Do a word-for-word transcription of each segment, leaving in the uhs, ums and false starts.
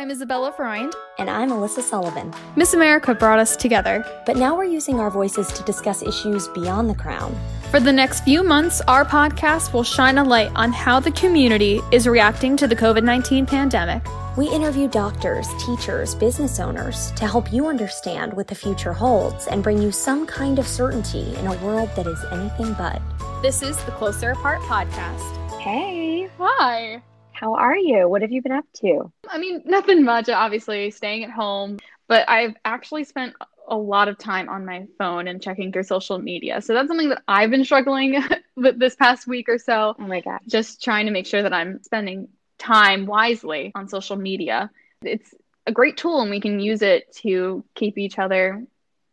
I'm Isabella Freund. And I'm Alyssa Sullivan. Miss America brought us together. But now we're using our voices to discuss issues beyond the crown. For the next few months, our podcast will shine a light on how the community is reacting to the covid nineteen pandemic. We interview doctors, teachers, business owners to help you understand what the future holds and bring you some kind of certainty in a world that is anything but. This is the Closer Apart podcast. Hey. Hi. How are you? What have you been up to? I mean, nothing much, obviously, staying at home, but I've actually spent a lot of time on my phone and checking through social media. So that's something that I've been struggling with this past week or so. Oh my gosh. Just trying to make sure that I'm spending time wisely on social media. It's a great tool and we can use it to keep each other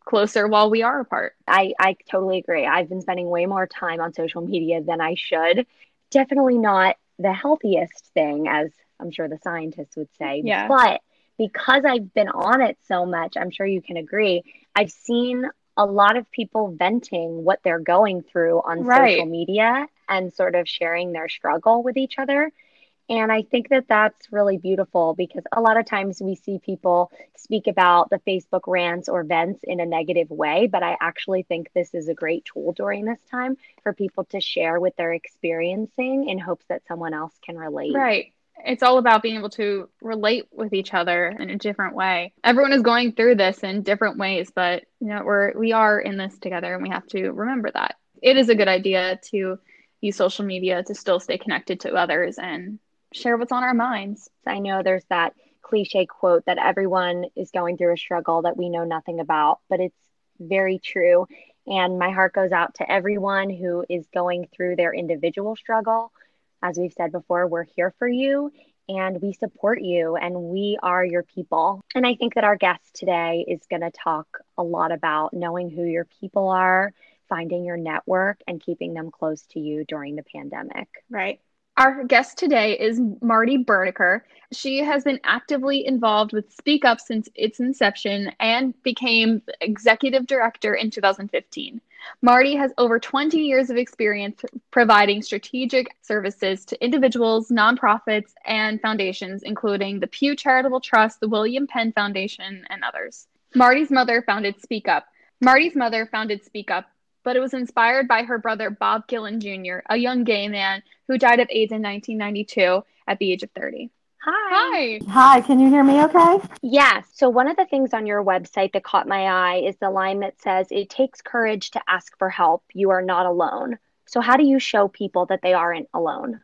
closer while we are apart. I, I totally agree. I've been spending way more time on social media than I should. Definitely not the healthiest thing, as I'm sure the scientists would say. Yeah. But because I've been on it so much, I'm sure you can agree, I've seen a lot of people venting what they're going through on right. social media and sort of sharing their struggle with each other. And I think that that's really beautiful because a lot of times we see people speak about the Facebook rants or vents in a negative way, but I actually think this is a great tool during this time for people to share what they're experiencing in hopes that someone else can relate. Right. It's all about being able to relate with each other in a different way. Everyone is going through this in different ways, but you know, we're, we are in this together and we have to remember that. It is a good idea to use social media to still stay connected to others and share what's on our minds. I know there's that cliche quote that everyone is going through a struggle that we know nothing about, but it's very true. And my heart goes out to everyone who is going through their individual struggle. As we've said before, we're here for you and we support you and we are your people. And I think that our guest today is going to talk a lot about knowing who your people are, finding your network, and keeping them close to you during the pandemic. Right. Our guest today is Marty Bernicker. She has been actively involved with Speak Up since its inception and became executive director in two thousand fifteen. Marty has over twenty years of experience providing strategic services to individuals, nonprofits, and foundations, including the Pew Charitable Trust, the William Penn Foundation, and others. Marty's mother founded Speak Up. Marty's mother founded Speak Up. But it was inspired by her brother, Bob Gillen Junior, a young gay man who died of AIDS in nineteen ninety-two at the age of thirty. Hi. Hi. Hi. Can you hear me okay? Yes. So one of the things on your website that caught my eye is the line that says, "It takes courage to ask for help. You are not alone." So how do you show people that they aren't alone?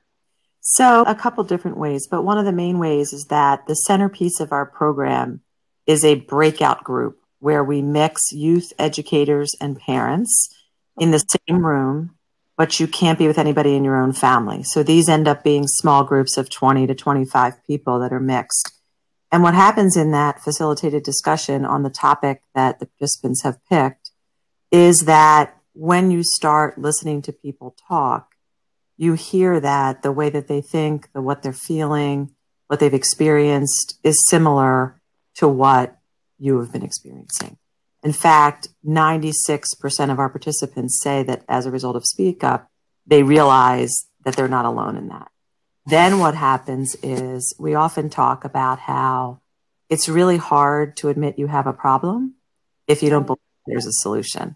So a couple different ways, but one of the main ways is that the centerpiece of our program is a breakout group where we mix youth educators and parents in the same room, but you can't be with anybody in your own family. So these end up being small groups of twenty to twenty-five people that are mixed. And what happens in that facilitated discussion on the topic that the participants have picked is that when you start listening to people talk, you hear that the way that they think, the what they're feeling, what they've experienced is similar to what you have been experiencing. In fact, ninety-six percent of our participants say that as a result of Speak Up, they realize that they're not alone in that. Then what happens is we often talk about how it's really hard to admit you have a problem if you don't believe there's a solution.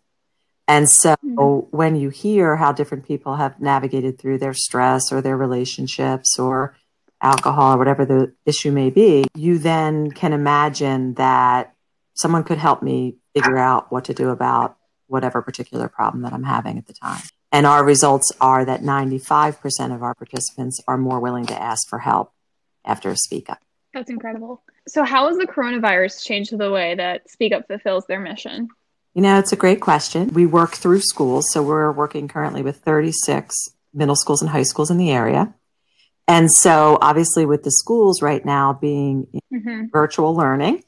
And so mm-hmm. when you hear how different people have navigated through their stress or their relationships or alcohol or whatever the issue may be, you then can imagine that someone could help me figure out what to do about whatever particular problem that I'm having at the time. And our results are that ninety-five percent of our participants are more willing to ask for help after a Speak Up. That's incredible. So how has the coronavirus changed the way that Speak Up fulfills their mission? You know, it's a great question. We work through schools. So we're working currently with thirty-six middle schools and high schools in the area. And so obviously with the schools right now being in mm-hmm. virtual learning,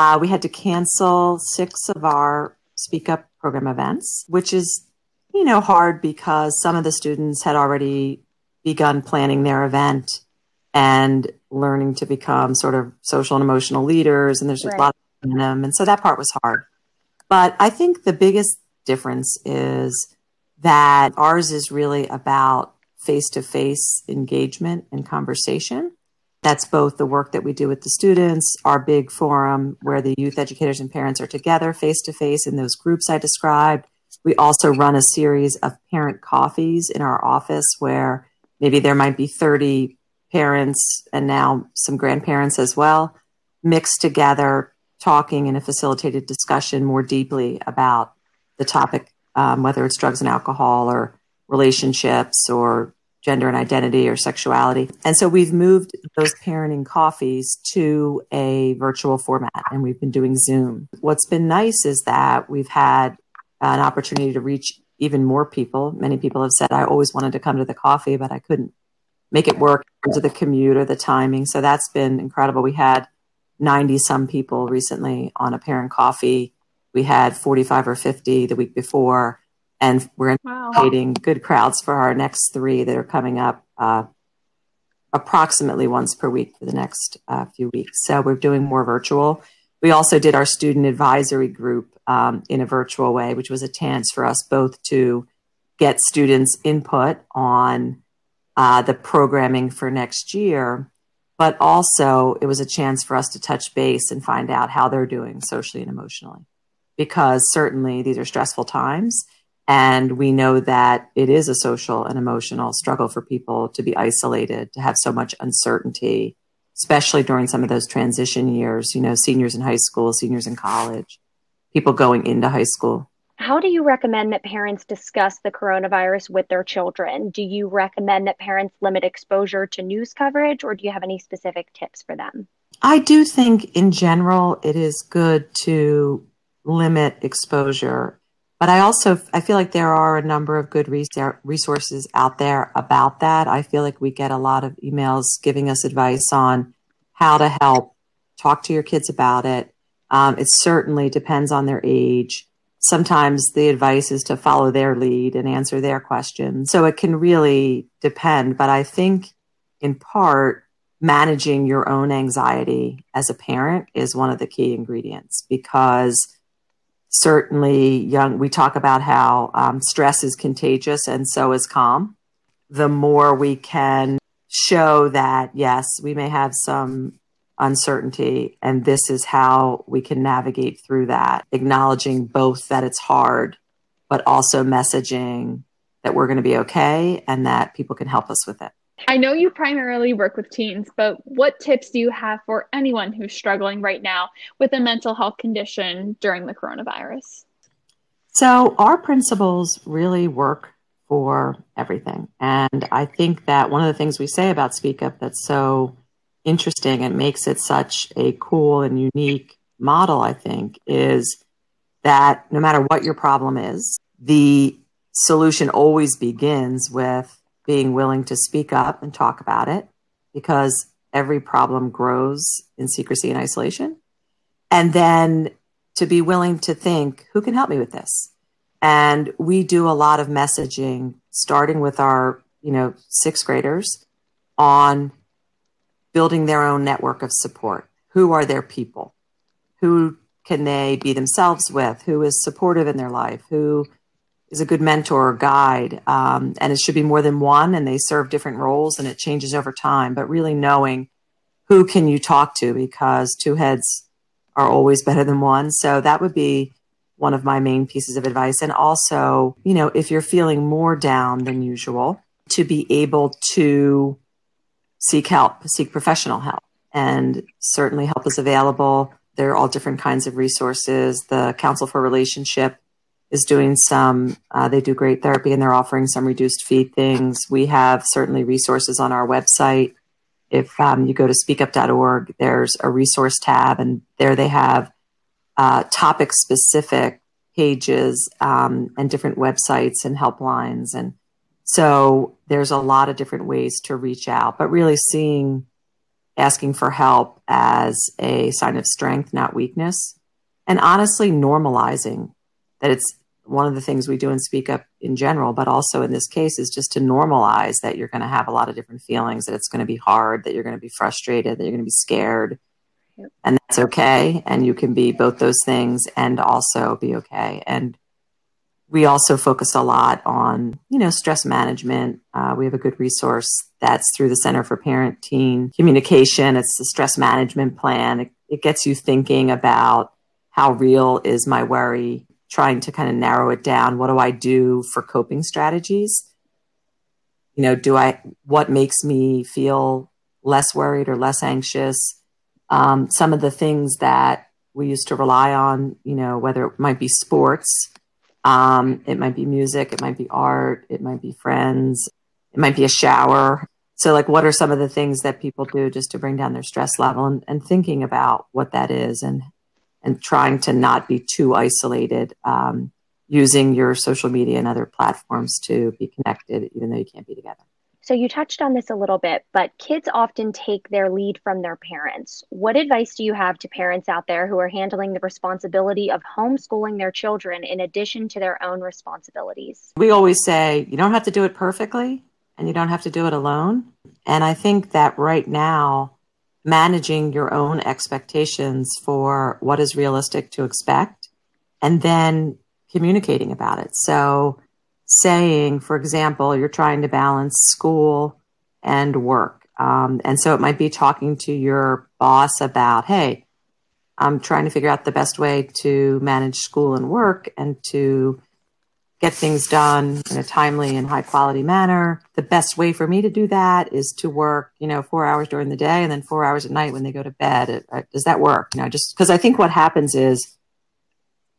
Uh, we had to cancel six of our Speak Up program events, which is, you know, hard because some of the students had already begun planning their event and learning to become sort of social and emotional leaders. And there's right. a lot of them. And so that part was hard. But I think the biggest difference is that ours is really about face-to-face engagement and conversation. That's both the work that we do with the students, our big forum where the youth educators and parents are together face-to-face in those groups I described. We also run a series of parent coffees in our office where maybe there might be thirty parents and now some grandparents as well, mixed together, talking in a facilitated discussion more deeply about the topic, um, whether it's drugs and alcohol or relationships or gender and identity or sexuality. And so we've moved those parenting coffees to a virtual format, and we've been doing Zoom. What's been nice is that we've had an opportunity to reach even more people. Many people have said, I always wanted to come to the coffee, but I couldn't make it work in terms of the commute or the timing. So that's been incredible. We had ninety some people recently on a parent coffee. We had forty-five or fifty the week before. And we're anticipating wow. good crowds for our next three that are coming up uh, approximately once per week for the next uh, few weeks. So we're doing more virtual. We also did our student advisory group um, in a virtual way, which was a chance for us both to get students' input on uh, the programming for next year, but also it was a chance for us to touch base and find out how they're doing socially and emotionally, because certainly these are stressful times. And we know that it is a social and emotional struggle for people to be isolated, to have so much uncertainty, especially during some of those transition years, you know, seniors in high school, seniors in college, people going into high school. How do you recommend that parents discuss the coronavirus with their children? Do you recommend that parents limit exposure to news coverage, or do you have any specific tips for them? I do think in general, it is good to limit exposure. But I also, I feel like there are a number of good resources out there about that. I feel like we get a lot of emails giving us advice on how to help, talk to your kids about it. Um, it certainly depends on their age. Sometimes the advice is to follow their lead and answer their questions. So it can really depend. But I think in part, managing your own anxiety as a parent is one of the key ingredients, because certainly young, we talk about how um, stress is contagious and so is calm. The more we can show that, yes, we may have some uncertainty and this is how we can navigate through that, acknowledging both that it's hard, but also messaging that we're going to be okay and that people can help us with it. I know you primarily work with teens, but what tips do you have for anyone who's struggling right now with a mental health condition during the coronavirus? So our principles really work for everything. And I think that one of the things we say about Speak Up that's so interesting and makes it such a cool and unique model, I think, is that no matter what your problem is, the solution always begins with being willing to speak up and talk about it, because every problem grows in secrecy and isolation. And then to be willing to think, who can help me with this? And we do a lot of messaging, starting with our, you know, sixth graders on building their own network of support. Who are their people? Who can they be themselves with? Who is supportive in their life? Who is a good mentor or guide, um, and it should be more than one, and they serve different roles, and it changes over time, but really knowing who can you talk to, because two heads are always better than one. So that would be one of my main pieces of advice. And also, you know, if you're feeling more down than usual, to be able to seek help, seek professional help, and certainly help is available. There are all different kinds of resources. The Council for Relationship is doing some, uh, they do great therapy and they're offering some reduced fee things. We have certainly resources on our website. If um, you go to speak up dot org, there's a resource tab, and there they have uh, topic-specific pages um, and different websites and helplines. And so there's a lot of different ways to reach out, but really seeing, asking for help as a sign of strength, not weakness, and honestly normalizing that it's one of the things we do in Speak Up in general, but also in this case is just to normalize that you're going to have a lot of different feelings, that it's going to be hard, that you're going to be frustrated, that you're going to be scared. Yep. And that's okay. And you can be both those things and also be okay. And we also focus a lot on, you know, stress management. Uh, we have a good resource That's through the Center for Parent-Teen Communication. It's the stress management plan. It, it gets you thinking about how real is my worry, trying to kind of narrow it down. What do I do for coping strategies? You know, do I, what makes me feel less worried or less anxious? Um, some of the things that we used to rely on, you know, whether it might be sports, um, it might be music, it might be art, it might be friends, it might be a shower. So like, what are some of the things that people do just to bring down their stress level, and, and thinking about what that is, and, and trying to not be too isolated, um, using your social media and other platforms to be connected, even though you can't be together. So you touched on this a little bit, but kids often take their lead from their parents. What advice do you have to parents out there who are handling the responsibility of homeschooling their children in addition to their own responsibilities? We always say, you don't have to do it perfectly, and you don't have to do it alone. And I think that right now, managing your own expectations for what is realistic to expect, and then communicating about it. So saying, for example, you're trying to balance school and work. Um, and so it might be talking to your boss about, hey, I'm trying to figure out the best way to manage school and work and to get things done in a timely and high quality manner. The best way for me to do that is to work, you know, four hours during the day and then four hours at night when they go to bed. Does that work? You know, just because I think what happens is,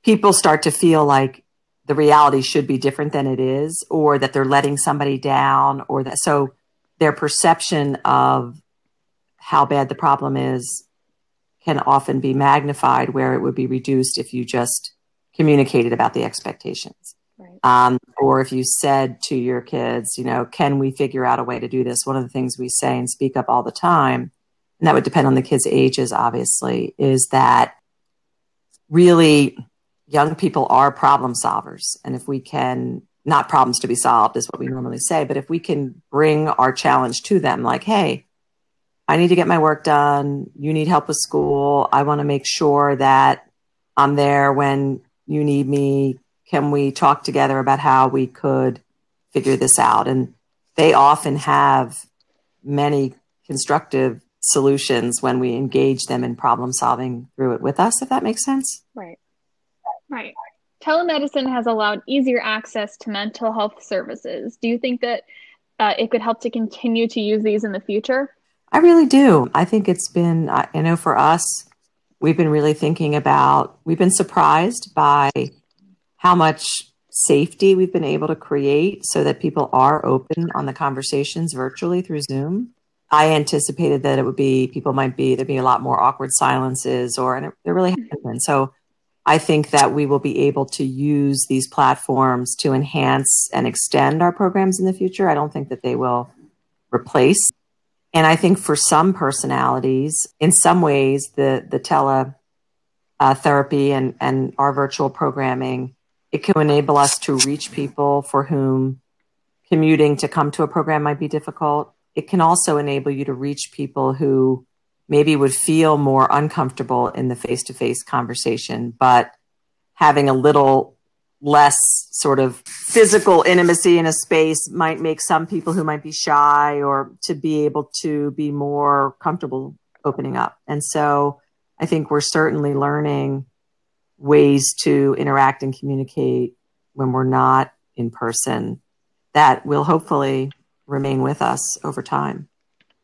people start to feel like the reality should be different than it is, or that they're letting somebody down, or that, so their perception of how bad the problem is can often be magnified where it would be reduced if you just communicated about the expectations. Right. Um, or if you said to your kids, you know, can we figure out a way to do this? One of the things we say and speak up all the time, and that would depend on the kids' ages, obviously, is that really young people are problem solvers. And if we can, not problems to be solved is what we normally say, but if we can bring our challenge to them, like, hey, I need to get my work done. You need help with school. I want to make sure that I'm there when you need me. Can we talk together about how we could figure this out? And they often have many constructive solutions when we engage them in problem solving through it with us, if that makes sense. Right. Right. Telemedicine has allowed easier access to mental health services. Do you think that uh, it could help to continue to use these in the future? I really do. I think it's been, I know for us, we've been really thinking about, we've been surprised by how much safety we've been able to create so that people are open on the conversations virtually through Zoom. I anticipated that it would be, people might be, there'd be a lot more awkward silences, or, and it, there really hasn't been. So I think that we will be able to use these platforms to enhance and extend our programs in the future. I don't think that they will replace. And I think for some personalities, in some ways, the, the tele uh, therapy and, and our virtual programming, it can enable us to reach people for whom commuting to come to a program might be difficult. It can also enable you to reach people who maybe would feel more uncomfortable in the face-to-face conversation, but having a little less sort of physical intimacy in a space might make some people who might be shy or to be able to be more comfortable opening up. And so I think we're certainly learning ways to interact and communicate when we're not in person that will hopefully remain with us over time.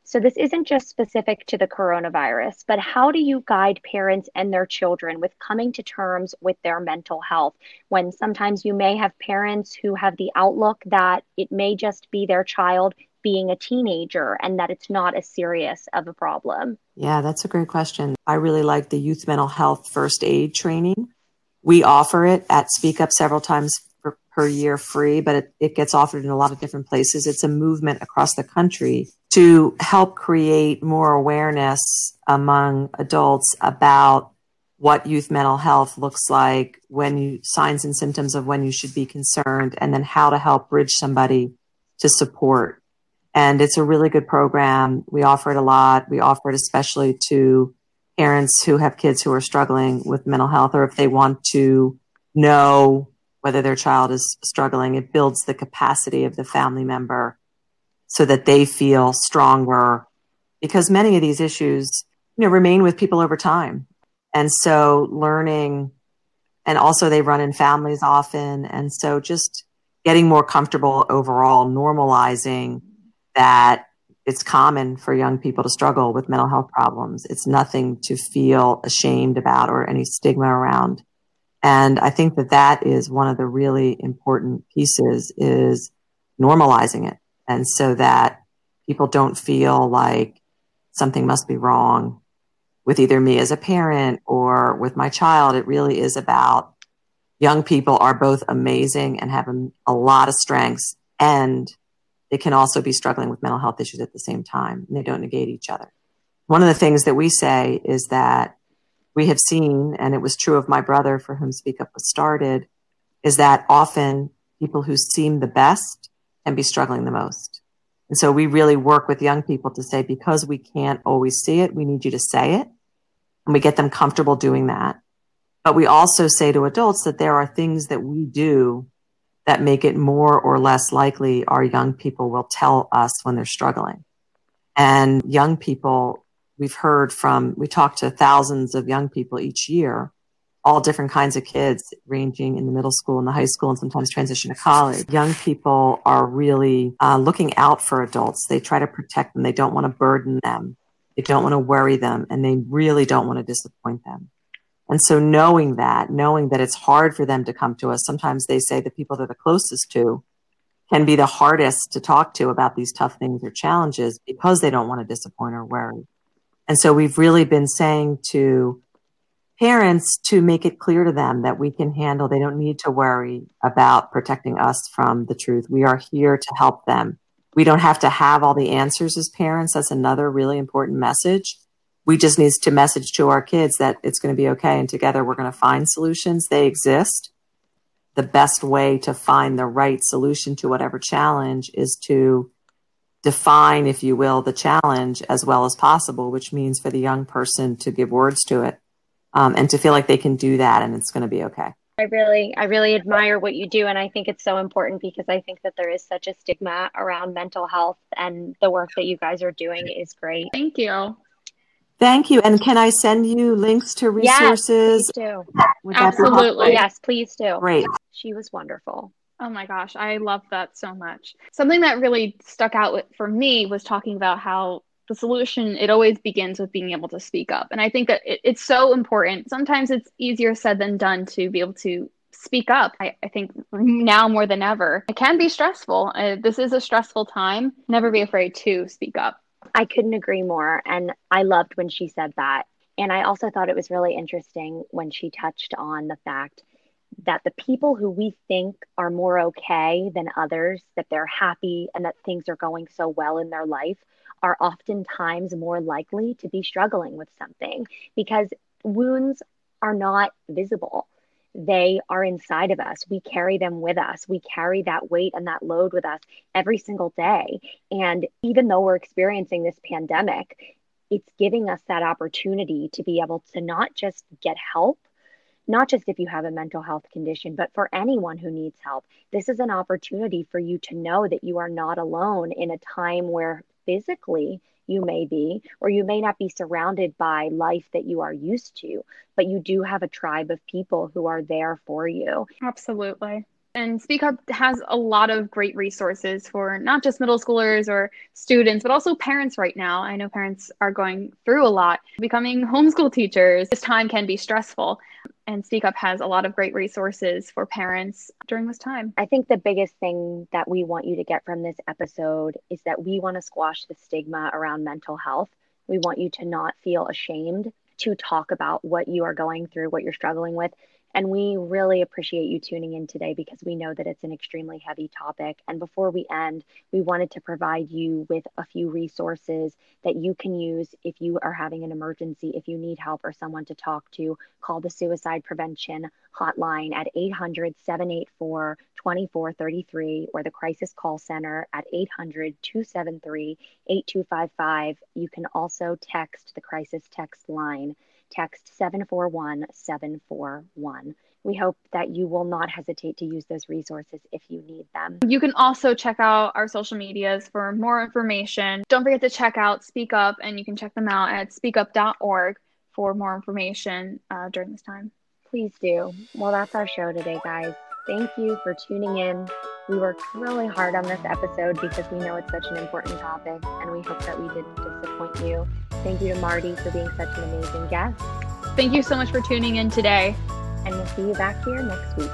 So this isn't just specific to the coronavirus, but how do you guide parents and their children with coming to terms with their mental health when sometimes you may have parents who have the outlook that it may just be their child being a teenager and that it's not as serious of a problem? Yeah, that's a great question. I really like the Youth Mental Health First Aid training. We offer it at Speak Up several times per, per year free, but it, it gets offered in a lot of different places. It's a movement across the country to help create more awareness among adults about what youth mental health looks like, when you, signs and symptoms of when you should be concerned, and then how to help bridge somebody to support. And it's a really good program. We offer it a lot. We offer it especially to parents who have kids who are struggling with mental health, or if they want to know whether their child is struggling, it builds the capacity of the family member so that they feel stronger, because many of these issues, you know, remain with people over time. And so learning, and also they run in families often. And so just getting more comfortable overall, normalizing that it's common for young people to struggle with mental health problems. It's nothing to feel ashamed about or any stigma around. And I think that that is one of the really important pieces, is normalizing it. And so that people don't feel like something must be wrong with either me as a parent or with my child. It really is about, young people are both amazing and have a lot of strengths, and they can also be struggling with mental health issues at the same time, and they don't negate each other. One of the things that we say is that we have seen, and it was true of my brother for whom Speak Up was started, is that often people who seem the best can be struggling the most. And so we really work with young people to say, because we can't always see it, we need you to say it, and we get them comfortable doing that. But we also say to adults that there are things that we do that make it more or less likely our young people will tell us when they're struggling. And young people, we've heard from, we talk to thousands of young people each year, all different kinds of kids, ranging in the middle school and the high school, and sometimes transition to college. Young people are really uh, looking out for adults. They try to protect them. They don't want to burden them. They don't want to worry them, and they really don't want to disappoint them. And so knowing that, knowing that it's hard for them to come to us, sometimes they say the people they're the closest to can be the hardest to talk to about these tough things or challenges, because they don't want to disappoint or worry. And so we've really been saying to parents to make it clear to them that we can handle, they don't need to worry about protecting us from the truth. We are here to help them. We don't have to have all the answers as parents. That's another really important message. We just need to message to our kids that it's going to be okay, and together we're going to find solutions. They exist. The best way to find the right solution to whatever challenge is to define, if you will, the challenge as well as possible, which means for the young person to give words to it, um, and to feel like they can do that and it's going to be okay. I really, I really admire what you do. And I think it's so important, because I think that there is such a stigma around mental health, and the work that you guys are doing is great. Thank you. Thank you. And can I send you links to resources? Yes, please do. Absolutely. Yes, please do. Great. She was wonderful. Oh my gosh, I love that so much. Something that really stuck out for me was talking about how the solution, it always begins with being able to speak up. And I think that it, it's so important. Sometimes it's easier said than done to be able to speak up. I, I think now more than ever, it can be stressful. Uh, this is a stressful time. Never be afraid to speak up. I couldn't agree more. And I loved when she said that. And I also thought it was really interesting when she touched on the fact that the people who we think are more okay than others, that they're happy and that things are going so well in their life, are oftentimes more likely to be struggling with something, because wounds are not visible. They are inside of us. We carry them with us. We carry that weight and that load with us every single day. And even though we're experiencing this pandemic, it's giving us that opportunity to be able to not just get help, not just if you have a mental health condition, but for anyone who needs help. This is an opportunity for you to know that you are not alone in a time where physically you may be, or you may not be surrounded by life that you are used to, but you do have a tribe of people who are there for you. Absolutely. And Speak Up has a lot of great resources for not just middle schoolers or students, but also parents right now. I know parents are going through a lot. Becoming homeschool teachers, this time can be stressful. And Speak Up has a lot of great resources for parents during this time. I think the biggest thing that we want you to get from this episode is that we want to squash the stigma around mental health. We want you to not feel ashamed to talk about what you are going through, what you're struggling with. And we really appreciate you tuning in today, because we know that it's an extremely heavy topic. And before we end, we wanted to provide you with a few resources that you can use if you are having an emergency, if you need help or someone to talk to. Call the Suicide Prevention Hotline at eight hundred, seven eight four, two four three three, or the Crisis Call Center at eight hundred, two seven three, eight two five five. You can also text the Crisis Text Line. Text seven four one seven four one. we hope that you will not hesitate to use those resources if you need them. You can also check out our social medias for more information. Don't forget to check out Speak Up, and you can check them out at speak up dot org for more information uh, during this time. Please do. Well, that's our show today, guys. Thank you for tuning in. We worked really hard on this episode because we know it's such an important topic, and we hope that we didn't disappoint you. Thank you to Marty for being such an amazing guest. Thank you so much for tuning in today. And we'll see you back here next week.